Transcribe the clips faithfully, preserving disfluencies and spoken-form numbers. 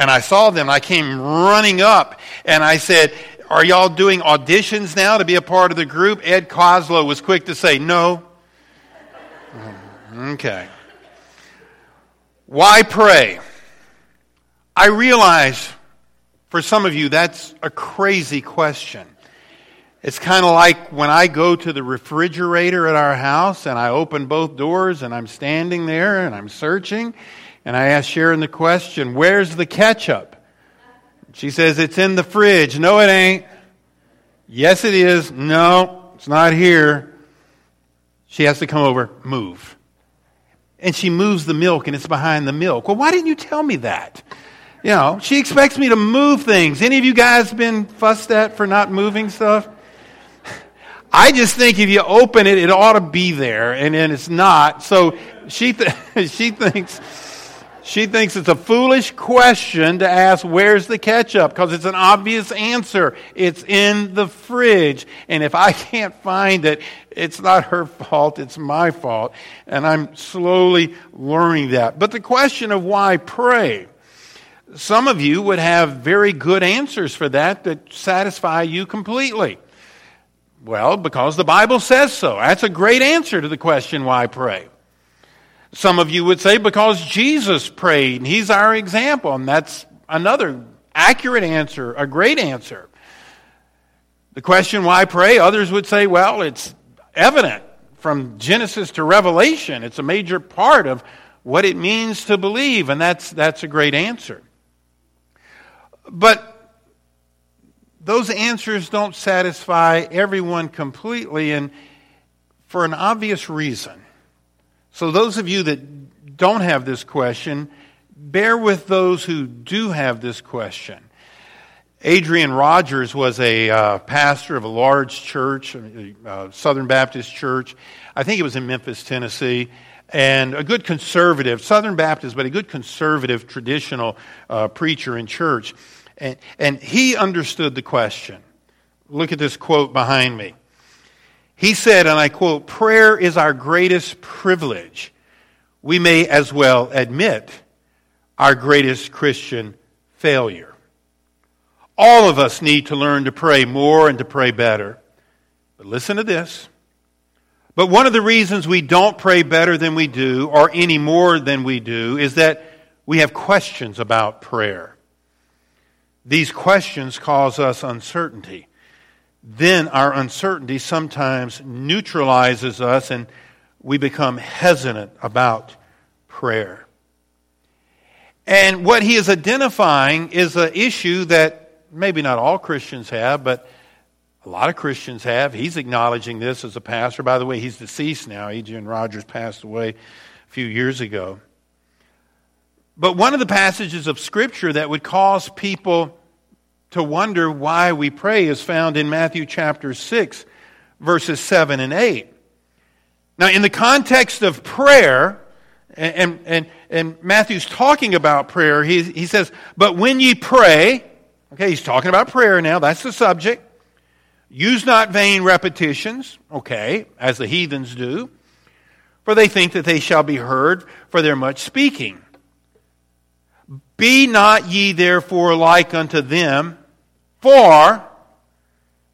And I saw them. I came running up, and I said, "Are y'all doing auditions now to be a part of the group?" Ed Coslow was quick to say, "No." Okay. Why pray? I realize for some of you that's a crazy question. It's kind of like when I go to the refrigerator at our house, and I open both doors, and I'm standing there, and I'm searching. And I asked Sharon the question, "Where's the ketchup?" She says, "It's in the fridge." "No, it ain't." "Yes, it is." "No, it's not here." She has to come over, move. And she moves the milk, and it's behind the milk. Well, why didn't you tell me that? You know, she expects me to move things. Any of you guys been fussed at for not moving stuff? I just think if you open it, it ought to be there, and then it's not. So she th- she thinks... She thinks it's a foolish question to ask, "Where's the ketchup?" Because it's an obvious answer. It's in the fridge. And if I can't find it, it's not her fault, it's my fault. And I'm slowly learning that. But the question of why pray, some of you would have very good answers for that that satisfy you completely. Well, because the Bible says so. That's a great answer to the question, why pray? Some of you would say because Jesus prayed, and he's our example, and that's another accurate answer, a great answer. The question, why pray? Others would say, well, it's evident from Genesis to Revelation. It's a major part of what it means to believe, and that's that's a great answer. But those answers don't satisfy everyone completely, and for an obvious reason. So those of you that don't have this question, bear with those who do have this question. Adrian Rogers was a uh, pastor of a large church, a uh, Southern Baptist church. I think it was in Memphis, Tennessee. And a good conservative, Southern Baptist, but a good conservative traditional uh, preacher in church. And, and he understood the question. Look at this quote behind me. He said, and I quote, "Prayer is our greatest privilege. We may as well admit our greatest Christian failure. All of us need to learn to pray more and to pray better." But listen to this. "But one of the reasons we don't pray better than we do, or any more than we do, is that we have questions about prayer. These questions cause us uncertainty. Then our uncertainty sometimes neutralizes us and we become hesitant about prayer." And what he is identifying is an issue that maybe not all Christians have, but a lot of Christians have. He's acknowledging this as a pastor. By the way, he's deceased now. Adrian Rogers passed away a few years ago. But one of the passages of Scripture that would cause people to wonder why we pray is found in Matthew chapter six, verses seven and eight. Now, in the context of prayer, and and, and Matthew's talking about prayer, he, he says, "But when ye pray," okay, he's talking about prayer now, that's the subject, "use not vain repetitions," okay, "as the heathens do, for they think that they shall be heard for their much speaking. Be not ye therefore like unto them, for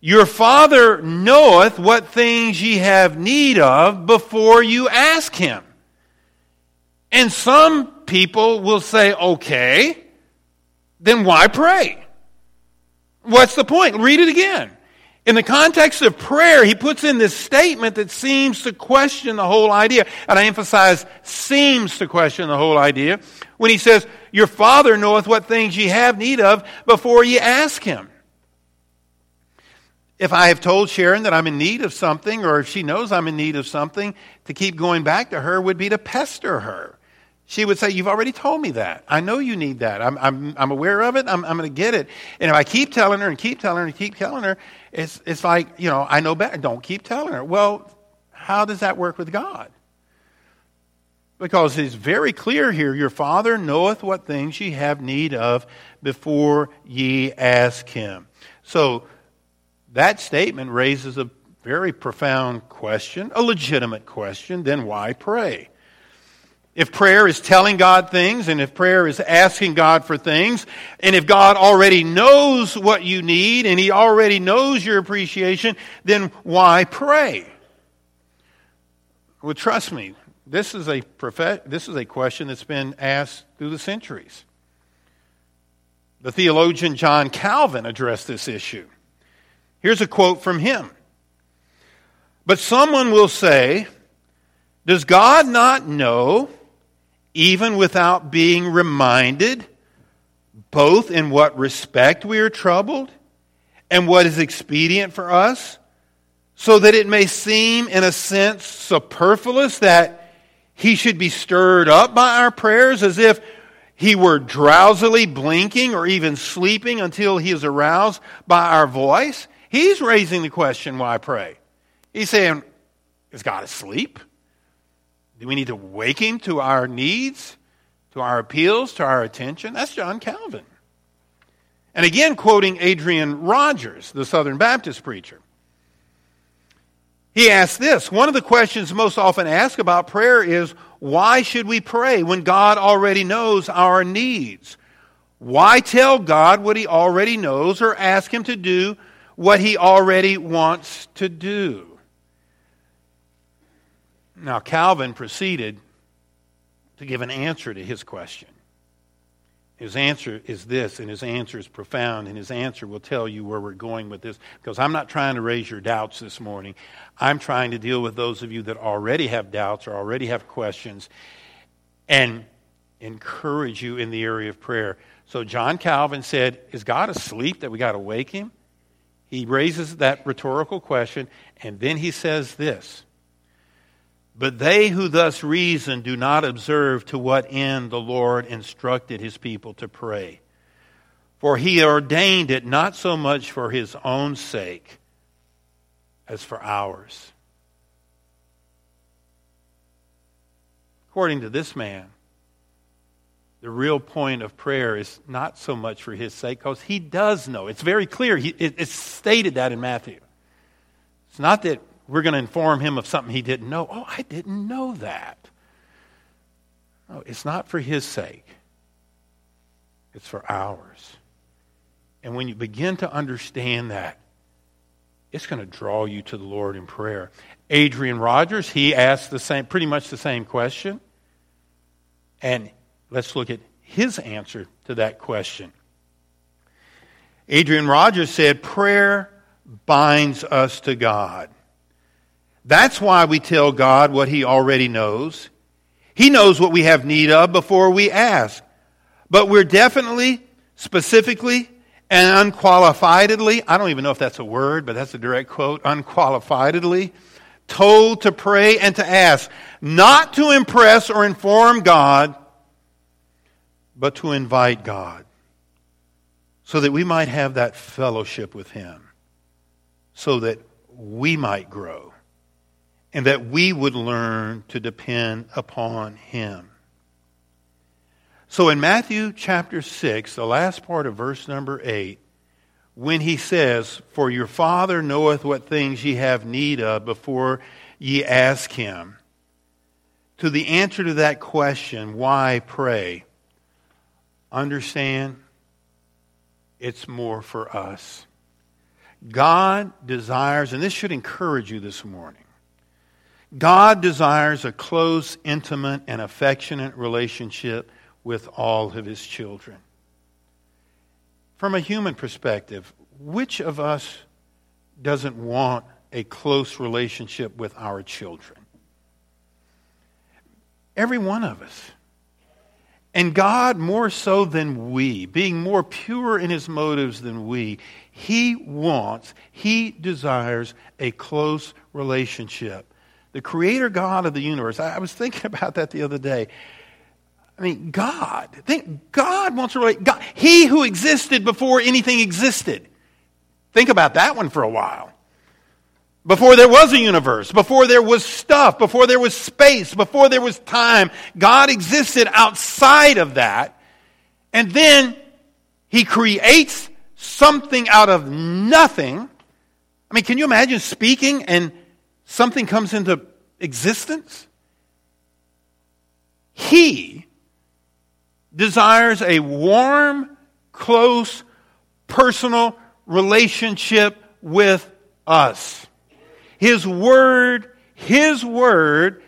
your Father knoweth what things ye have need of before you ask him." And some people will say, "Okay, then why pray? What's the point?" Read it again. In the context of prayer, he puts in this statement that seems to question the whole idea. And I emphasize, seems to question the whole idea. When he says, "Your Father knoweth what things ye have need of before ye ask him." If I have told Sharon that I'm in need of something, or if she knows I'm in need of something, to keep going back to her would be to pester her. She would say, you've already told me that. I know you need that. I'm I'm, I'm aware of it. I'm, I'm going to get it. And if I keep telling her and keep telling her and keep telling her, it's it's like, you know, I know better. Don't keep telling her. Well, how does that work with God? Because it's very clear here, your Father knoweth what things ye have need of before ye ask him. So that statement raises a very profound question, a legitimate question. Then why pray? If prayer is telling God things, and if prayer is asking God for things, and if God already knows what you need, and he already knows your appreciation, then why pray? Well, trust me, this is a prof- this is a question that's been asked through the centuries. The theologian John Calvin addressed this issue. Here's a quote from him. But someone will say, does God not know, even without being reminded, both in what respect we are troubled and what is expedient for us, so that it may seem in a sense superfluous that he should be stirred up by our prayers, as if he were drowsily blinking or even sleeping until he is aroused by our voice? He's raising the question, why pray? He's saying, is God asleep? Do we need to wake him to our needs, to our appeals, to our attention? That's John Calvin. And again, quoting Adrian Rogers, the Southern Baptist preacher. He asked this, one of the questions most often asked about prayer is, why should we pray when God already knows our needs? Why tell God what he already knows or ask him to do what he already wants to do? Now, Calvin proceeded to give an answer to his question. His answer is this, and his answer is profound, and his answer will tell you where we're going with this, because I'm not trying to raise your doubts this morning. I'm trying to deal with those of you that already have doubts or already have questions and encourage you in the area of prayer. So John Calvin said, is God asleep that we got to wake him? He raises that rhetorical question, and then he says this, but they who thus reason do not observe to what end the Lord instructed his people to pray. For he ordained it not so much for his own sake as for ours. According to this man, the real point of prayer is not so much for his sake, because he does know. It's very clear. He, it, it's stated that in Matthew. It's not that we're going to inform him of something he didn't know. Oh, I didn't know that. No, it's not for his sake. It's for ours. And when you begin to understand that, it's going to draw you to the Lord in prayer. Adrian Rogers, he asked the same, pretty much the same question. And let's look at his answer to that question. Adrian Rogers said, prayer binds us to God. That's why we tell God what he already knows. He knows what we have need of before we ask. But we're definitely, specifically, and unqualifiedly, I don't even know if that's a word, but that's a direct quote, unqualifiedly, told to pray and to ask, not to impress or inform God, but to invite God, so that we might have that fellowship with him, so that we might grow, and that we would learn to depend upon him. So in Matthew chapter six, the last part of verse number eight, when he says, for your Father knoweth what things ye have need of before ye ask him, to the answer to that question, why pray, understand it's more for us. God desires, and this should encourage you this morning, God desires a close, intimate, and affectionate relationship with all of his children. From a human perspective, which of us doesn't want a close relationship with our children? Every one of us. And God, more so than we, being more pure in his motives than we, he wants, he desires a close relationship. The creator God of the universe. I was thinking about that the other day. I mean, God. Think God wants to relate. God, He who existed before anything existed. Think about that one for a while. Before there was a universe, before there was stuff, before there was space, before there was time, God existed outside of that. And then He creates something out of nothing. I mean, can you imagine speaking and something comes into existence? He desires a warm, close, personal relationship with us. His word, His word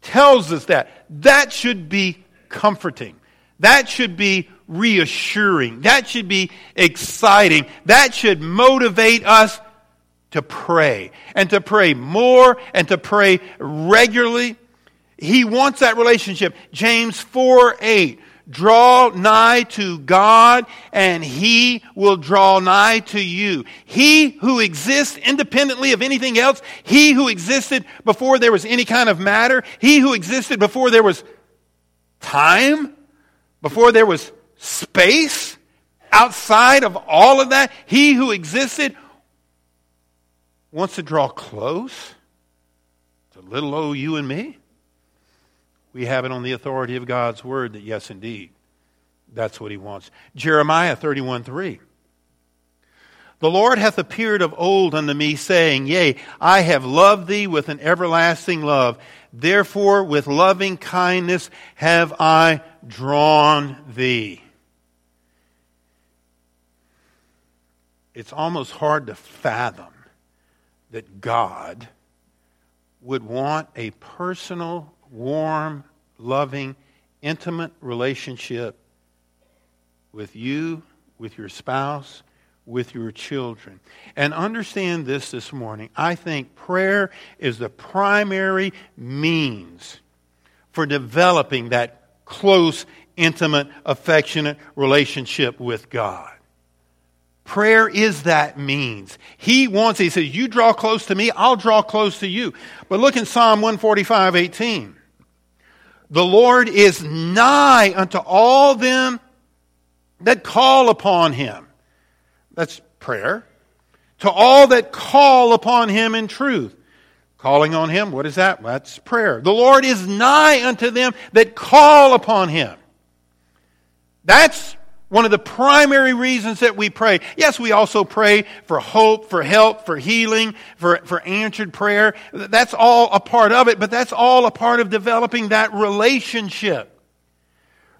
tells us that. That should be comforting. That should be reassuring. That should be exciting. That should motivate us to pray, and to pray more, and to pray regularly. He wants that relationship. James four eight, draw nigh to God, and He will draw nigh to you. He who exists independently of anything else, He who existed before there was any kind of matter, He who existed before there was time, before there was space, outside of all of that, He who existed wants to draw close to little old you and me. We have it on the authority of God's word that yes, indeed, that's what He wants. Jeremiah thirty-one three. The Lord hath appeared of old unto me, saying, yea, I have loved thee with an everlasting love. Therefore with loving kindness have I drawn thee. It's almost hard to fathom that God would want a personal, warm, loving, intimate relationship with you, with your spouse, with your children. And understand this this morning. I think prayer is the primary means for developing that close, intimate, affectionate relationship with God. Prayer is that means. He wants, He says, you draw close to me, I'll draw close to you. But look in Psalm one forty-five eighteen. The Lord is nigh unto all them that call upon Him. That's prayer. To all that call upon Him in truth. Calling on Him, what is that? Well, that's prayer. The Lord is nigh unto them that call upon Him. That's one of the primary reasons that we pray. Yes, we also pray for hope, for help, for healing, for, for answered prayer. That's all a part of it, but that's all a part of developing that relationship.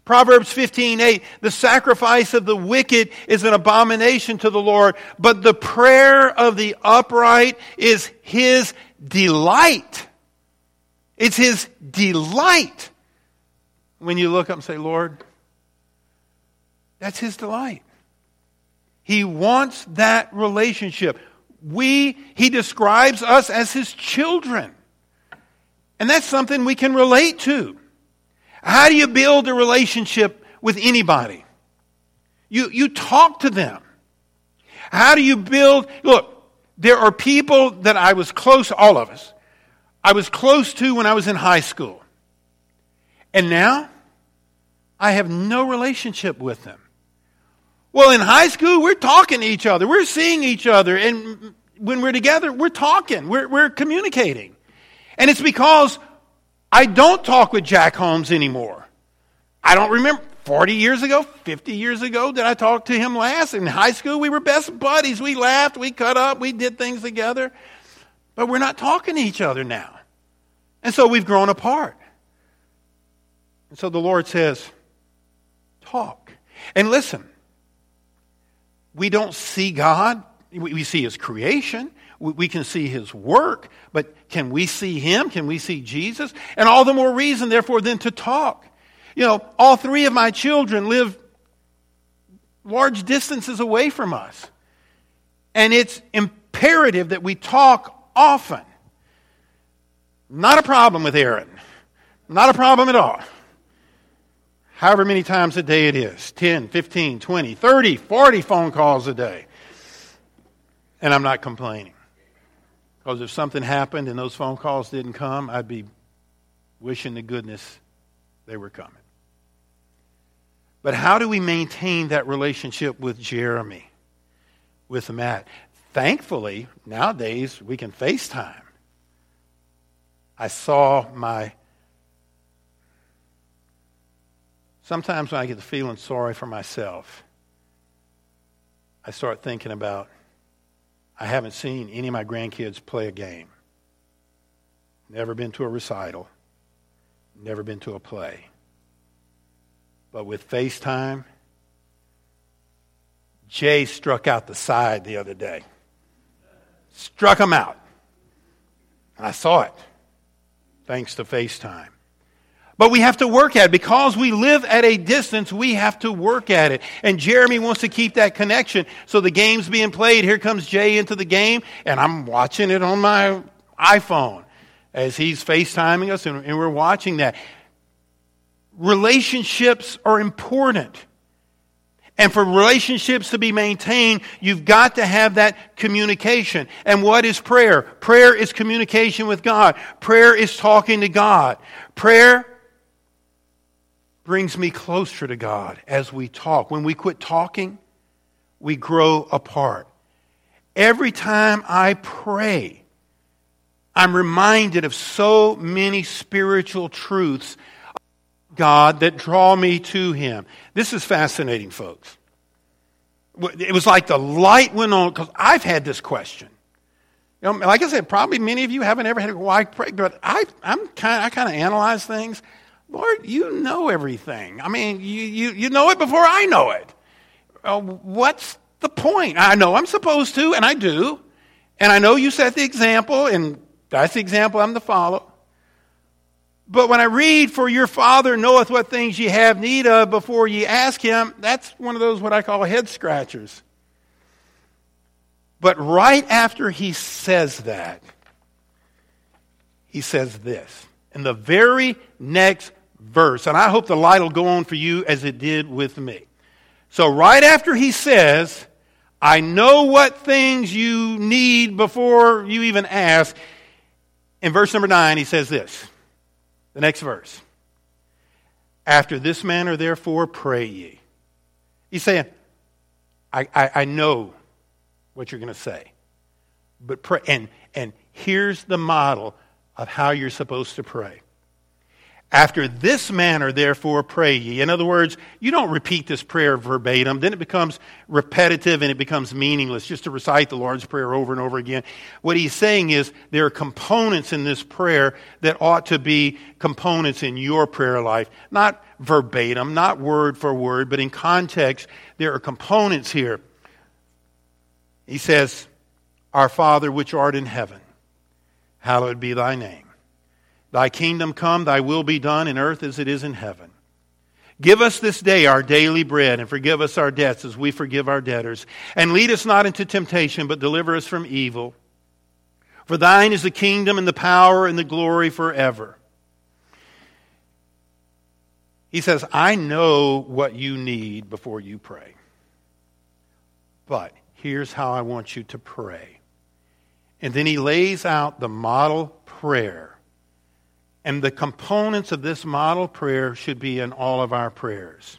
Proverbs fifteen eight, the sacrifice of the wicked is an abomination to the Lord, but the prayer of the upright is His delight. It's His delight. When you look up and say, Lord, that's His delight. He wants that relationship. We, He describes us as His children. And that's something we can relate to. How do you build a relationship with anybody? You, you talk to them. How do you build? Look, there are people that I was close, all of us, I was close to when I was in high school. And now, I have no relationship with them. Well, in high school, we're talking to each other. We're seeing each other. And when we're together, we're talking. We're, we're communicating. And it's because I don't talk with Jack Holmes anymore. I don't remember forty years ago, fifty years ago, did I talk to him last? In high school, we were best buddies. We laughed. We cut up. We did things together. But we're not talking to each other now. And so we've grown apart. And so the Lord says, talk. And listen, we don't see God. We see His creation. We can see His work. But can we see Him? Can we see Jesus? And all the more reason, therefore, then to talk. You know, all three of my children live large distances away from us. And it's imperative that we talk often. Not a problem with Aaron. Not a problem at all. However many times a day it is, ten, fifteen, twenty, thirty, forty phone calls a day. And I'm not complaining. Because if something happened and those phone calls didn't come, I'd be wishing to goodness they were coming. But how do we maintain that relationship with Jeremy, with Matt? Thankfully, nowadays, we can FaceTime. I saw my... Sometimes when I get to feeling sorry for myself, I start thinking about, I haven't seen any of my grandkids play a game. Never been to a recital. Never been to a play. But with FaceTime, Jay struck out the side the other day. Struck him out. I saw it. Thanks to FaceTime. But we have to work at it. Because we live at a distance, we have to work at it. And Jeremy wants to keep that connection. So the game's being played. Here comes Jay into the game, and I'm watching it on my iPhone as he's FaceTiming us, and we're watching that. Relationships are important. And for relationships to be maintained, you've got to have that communication. And what is prayer? Prayer is communication with God. Prayer is talking to God. Prayer brings me closer to God as we talk. When we quit talking, we grow apart. Every time I pray, I'm reminded of so many spiritual truths, God, that draw me to Him. This is fascinating, folks. It was like the light went on, because I've had this question. You know, like I said, probably many of you haven't ever had a why pray, but I, I'm kind of, I kind of analyze things. Lord, you know everything. I mean, you you you know it before I know it. Uh, what's the point? I know I'm supposed to, and I do, and I know you set the example, and that's the example I'm to follow. But when I read, for your Father knoweth what things ye have need of before ye ask Him, that's one of those what I call head scratchers. But right after He says that, He says this. In the very next verse, and I hope the light will go on for you as it did with me. So right after He says, I know what things you need before you even ask, in verse number nine He says this. The next verse. After this manner, therefore, pray ye. He's saying, I, I, I know what you're going to say. But pray. And, and here's the model of how you're supposed to pray. After this manner, therefore, pray ye. In other words, you don't repeat this prayer verbatim. Then it becomes repetitive and it becomes meaningless just to recite the Lord's Prayer over and over again. What He's saying is there are components in this prayer that ought to be components in your prayer life. Not verbatim, not word for word, but in context, there are components here. He says, Our Father which art in heaven, hallowed be thy name. Thy kingdom come, thy will be done in earth as it is in heaven. Give us this day our daily bread, and forgive us our debts as we forgive our debtors. And lead us not into temptation, but deliver us from evil. For thine is the kingdom and the power and the glory forever. He says, I know what you need before you pray. But here's how I want you to pray. And then He lays out the model prayer. And the components of this model prayer should be in all of our prayers.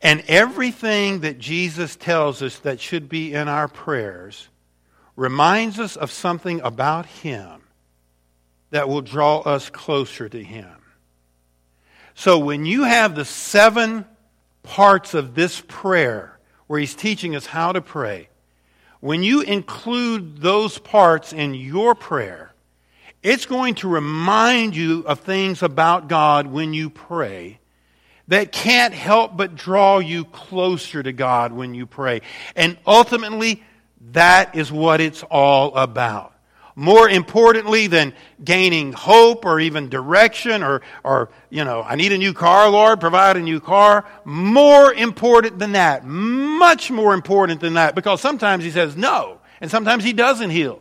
And everything that Jesus tells us that should be in our prayers reminds us of something about Him that will draw us closer to Him. So when you have the seven parts of this prayer where He's teaching us how to pray, when you include those parts in your prayer, it's going to remind you of things about God when you pray that can't help but draw you closer to God when you pray. And ultimately, that is what it's all about. More importantly than gaining hope or even direction or, or you know, I need a new car, Lord, provide a new car. More important than that, much more important than that, because sometimes He says no, and sometimes He doesn't heal.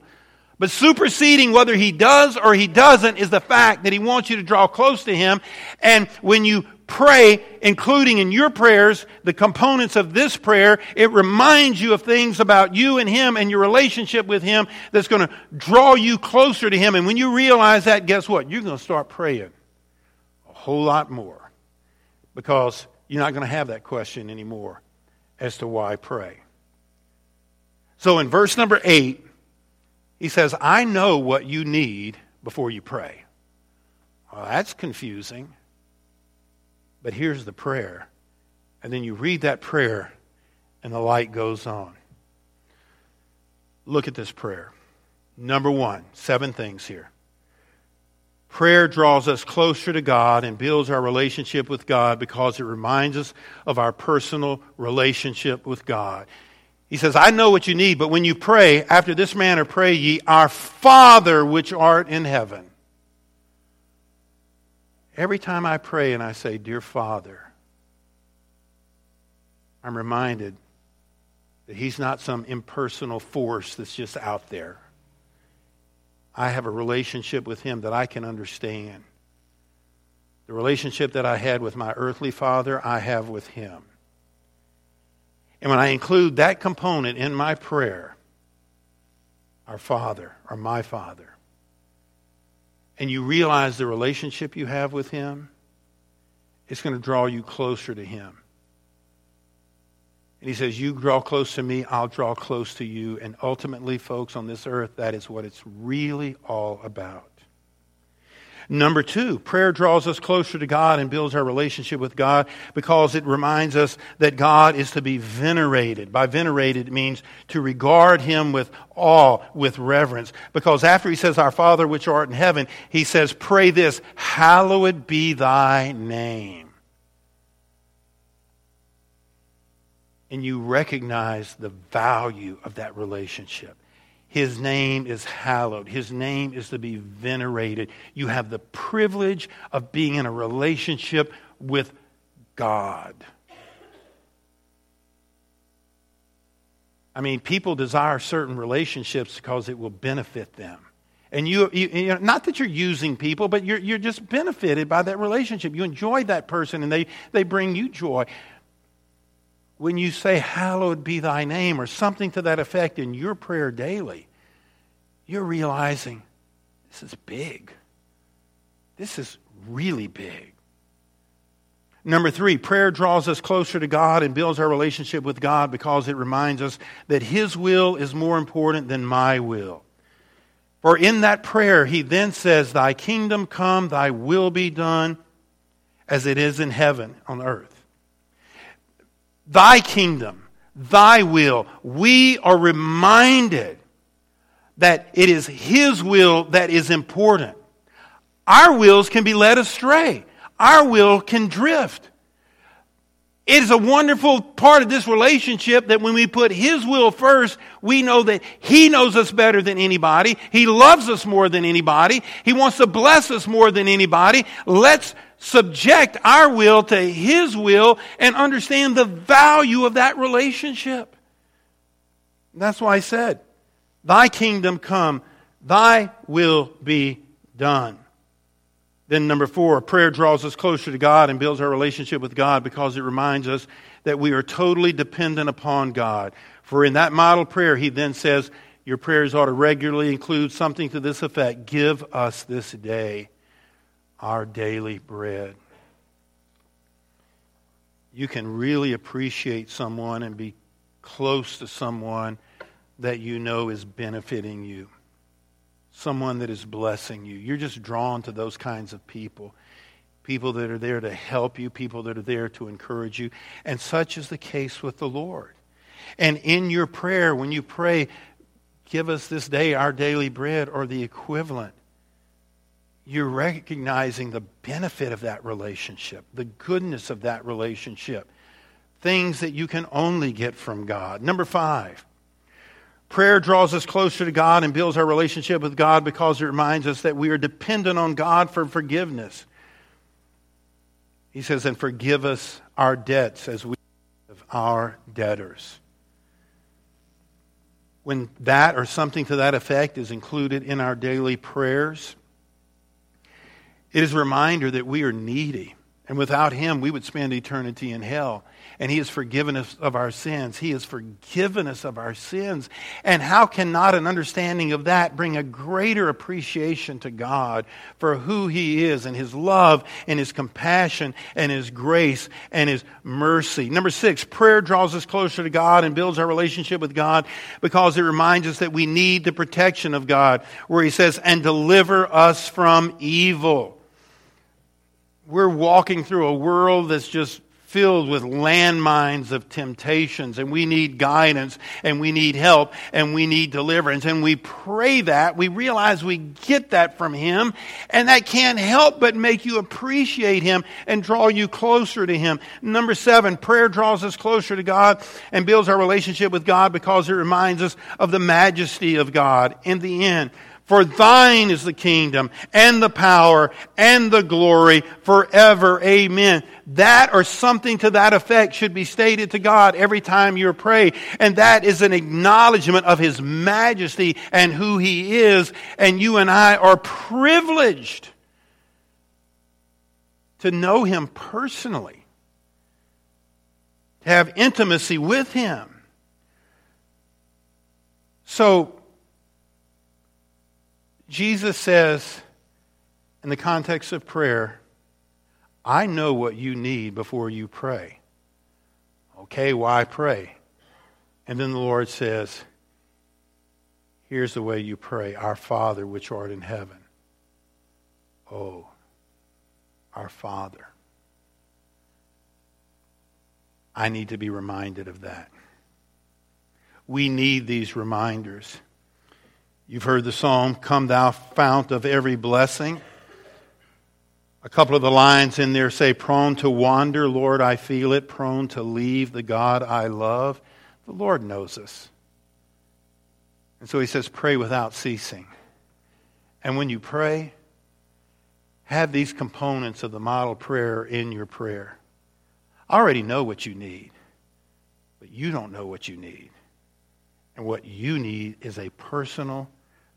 But superseding whether He does or He doesn't is the fact that He wants you to draw close to Him. And when you pray, including in your prayers, the components of this prayer, it reminds you of things about you and Him and your relationship with Him that's going to draw you closer to Him. And when you realize that, guess what? You're going to start praying a whole lot more. Because you're not going to have that question anymore as to why pray. So in verse number eight, he says, I know what you need before you pray. Well, that's confusing. But here's the prayer. And then you read that prayer and the light goes on. Look at this prayer. Number one, seven things here. Prayer draws us closer to God and builds our relationship with God because it reminds us of our personal relationship with God. He says, I know what you need, but when you pray, after this manner pray ye, our Father which art in heaven. Every time I pray and I say, Dear Father, I'm reminded that He's not some impersonal force that's just out there. I have a relationship with Him that I can understand. The relationship that I had with my earthly father, I have with Him. And when I include that component in my prayer, our Father, or my Father, and you realize the relationship you have with Him, it's going to draw you closer to Him. And He says, you draw close to me, I'll draw close to you. And ultimately, folks, on this earth, that is what it's really all about. Number two, prayer draws us closer to God and builds our relationship with God because it reminds us that God is to be venerated. By venerated, it means to regard Him with awe, with reverence. Because after He says, Our Father which art in heaven, He says, pray this, hallowed be thy name. And you recognize the value of that relationship. His name is hallowed. His name is to be venerated. You have the privilege of being in a relationship with God. I mean, people desire certain relationships because it will benefit them. And you, you, you know, not that you're using people, but you're, you're just benefited by that relationship. You enjoy that person, and they, they bring you joy. When you say, hallowed be thy name, or something to that effect in your prayer daily, you're realizing this is big. This is really big. Number three, prayer draws us closer to God and builds our relationship with God because it reminds us that His will is more important than my will. For in that prayer, He then says, Thy kingdom come, thy will be done, as it is in heaven on earth. Thy kingdom, thy will. We are reminded that it is His will that is important. Our wills can be led astray. Our will can drift. It is a wonderful part of this relationship that when we put His will first, we know that He knows us better than anybody. He loves us more than anybody. He wants to bless us more than anybody. Let's subject our will to His will and understand the value of that relationship. And that's why I said, Thy kingdom come, thy will be done. Then number four, prayer draws us closer to God and builds our relationship with God because it reminds us that we are totally dependent upon God. For in that model prayer, He then says, your prayers ought to regularly include something to this effect. Give us this day our daily bread. You can really appreciate someone and be close to someone that you know is benefiting you, someone that is blessing you. You're just drawn to those kinds of people, people that are there to help you, people that are there to encourage you. And such is the case with the Lord. And in your prayer, when you pray, give us this day our daily bread or the equivalent, you're recognizing the benefit of that relationship, the goodness of that relationship, things that you can only get from God. Number five, prayer draws us closer to God and builds our relationship with God because it reminds us that we are dependent on God for forgiveness. He says, and forgive us our debts as we forgive our debtors. When that or something to that effect is included in our daily prayers, it is a reminder that we are needy, and without Him, we would spend eternity in hell. and he has forgiven us of our sins. He has forgiven us of our sins. And how can not an understanding of that bring a greater appreciation to God for who he is and his love and his compassion and his grace and his mercy? Number six, prayer draws us closer to God and builds our relationship with God because it reminds us that we need the protection of God, where he says, and deliver us from evil. We're walking through a world that's just filled with landmines of temptations, and we need guidance, and we need help, and we need deliverance. And we pray that, we realize we get that from him, and that can't help but make you appreciate him and draw you closer to him. Number seven, prayer draws us closer to God and builds our relationship with God because it reminds us of the majesty of God in the end. For thine is the kingdom and the power and the glory forever. Amen. That or something to that effect should be stated to God every time you pray. And that is an acknowledgement of his majesty and who he is. And you and I are privileged to know him personally, to have intimacy with him. So, Jesus says, in the context of prayer, I know what you need before you pray. Okay, why pray? And then the Lord says, here's the way you pray. Our Father, which art in heaven. Oh, our Father. I need to be reminded of that. We need these reminders. You've heard the psalm, Come Thou Fount of Every Blessing. A couple of the lines in there say, prone to wander, Lord, I feel it. Prone to leave the God I love. The Lord knows us. And so he says, pray without ceasing. And when you pray, have these components of the model prayer in your prayer. I already know what you need, but you don't know what you need. And what you need is a personal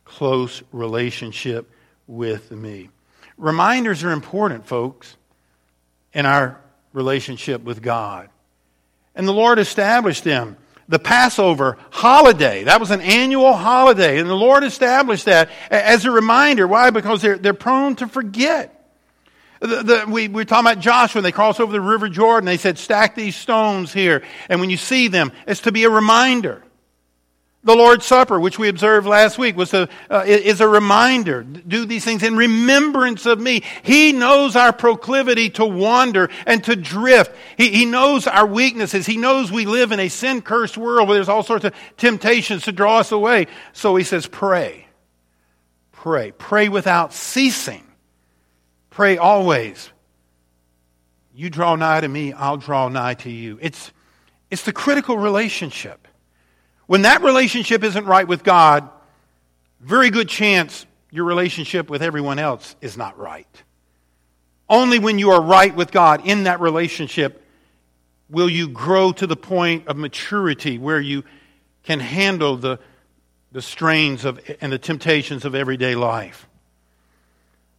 close relationship with me. Reminders are important, folks, in our relationship with God. And the Lord established them. The Passover holiday, that was an annual holiday, and the Lord established that as a reminder. Why? Because they're, they're prone to forget. The, the, we, we're talking about Joshua, when they crossed over the River Jordan, they said, stack these stones here. And when you see them, it's to be a reminder. The Lord's Supper, which we observed last week, was a, uh, is a reminder. Do these things in remembrance of me. He knows our proclivity to wander and to drift. He, he knows our weaknesses. He knows we live in a sin-cursed world where there's all sorts of temptations to draw us away. So he says, pray. Pray. Pray without ceasing. Pray always. You draw nigh to me, I'll draw nigh to you. It's, it's the critical relationship. When that relationship isn't right with God, very good chance your relationship with everyone else is not right. Only when you are right with God in that relationship will you grow to the point of maturity where you can handle the, the strains of and the temptations of everyday life.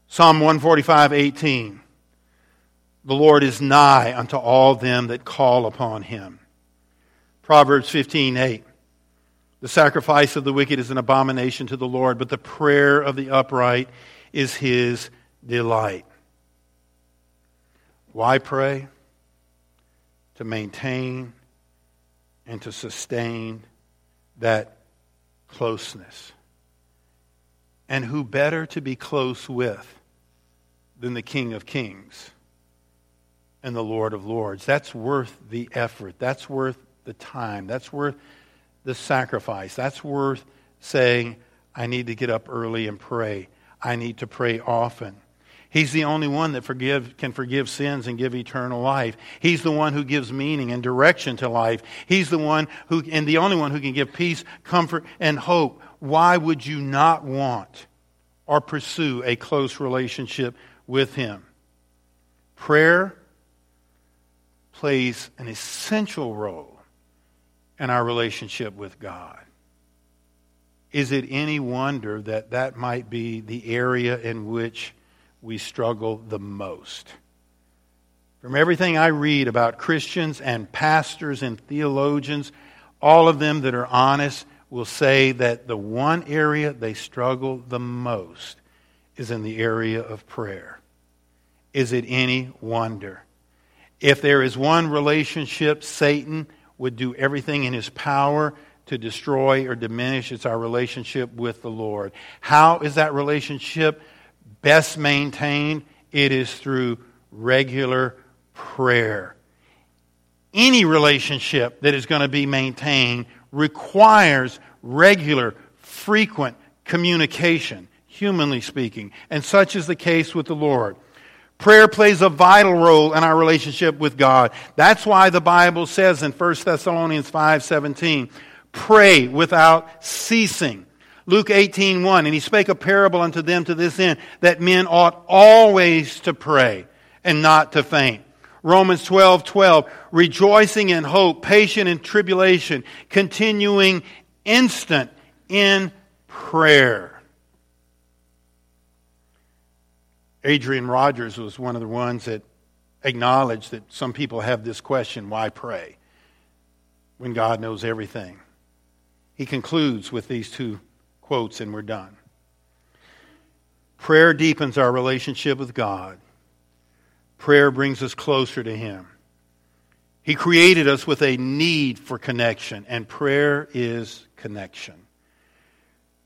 Psalm one forty-five, eighteen. The Lord is nigh unto all them that call upon him. Proverbs fifteen, eight. The sacrifice of the wicked is an abomination to the Lord, but the prayer of the upright is his delight. Why pray? To maintain and to sustain that closeness. And who better to be close with than the King of Kings and the Lord of Lords? That's worth the effort. That's worth the time. That's worth the sacrifice. That's worth saying, I need to get up early and pray. I need to pray often. He's the only one that forgive, can forgive sins and give eternal life. He's the one who gives meaning and direction to life. He's the one who, and the only one who can give peace, comfort, and hope. Why would you not want or pursue a close relationship with him? Prayer plays an essential role and our relationship with God. Is it any wonder that that might be the area in which we struggle the most? From everything I read about Christians and pastors and theologians, all of them that are honest will say that the one area they struggle the most is in the area of prayer. Is it any wonder? If there is one relationship Satan would do everything in his power to destroy or diminish, it's our relationship with the Lord. How is that relationship best maintained? It is through regular prayer. Any relationship that is going to be maintained requires regular, frequent communication, humanly speaking, and such is the case with the Lord. Prayer plays a vital role in our relationship with God. That's why the Bible says in First Thessalonians five seventeen, pray without ceasing. Luke eighteen one, and he spake a parable unto them to this end, that men ought always to pray and not to faint. Romans twelve twelve, rejoicing in hope, patient in tribulation, continuing instant in prayer. Adrian Rogers was one of the ones that acknowledged that some people have this question, why pray when God knows everything? He concludes with these two quotes and we're done. Prayer deepens our relationship with God. Prayer brings us closer to Him. He created us with a need for connection, and prayer is connection.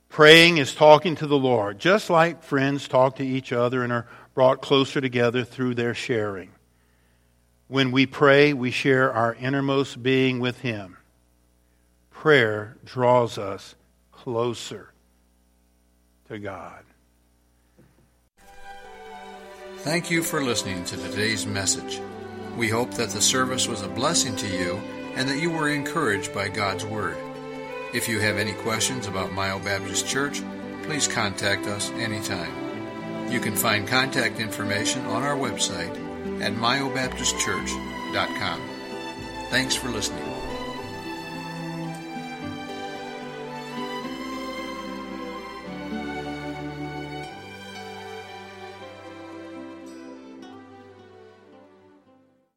Praying is talking to the Lord, just like friends talk to each other and are brought closer together through their sharing. When we pray, we share our innermost being with Him. Prayer draws us closer to God. Thank you for listening to today's message. We hope that the service was a blessing to you and that you were encouraged by God's Word. If you have any questions about Mayo Baptist Church, please contact us anytime. You can find contact information on our website at mayo baptist church dot com. Thanks for listening.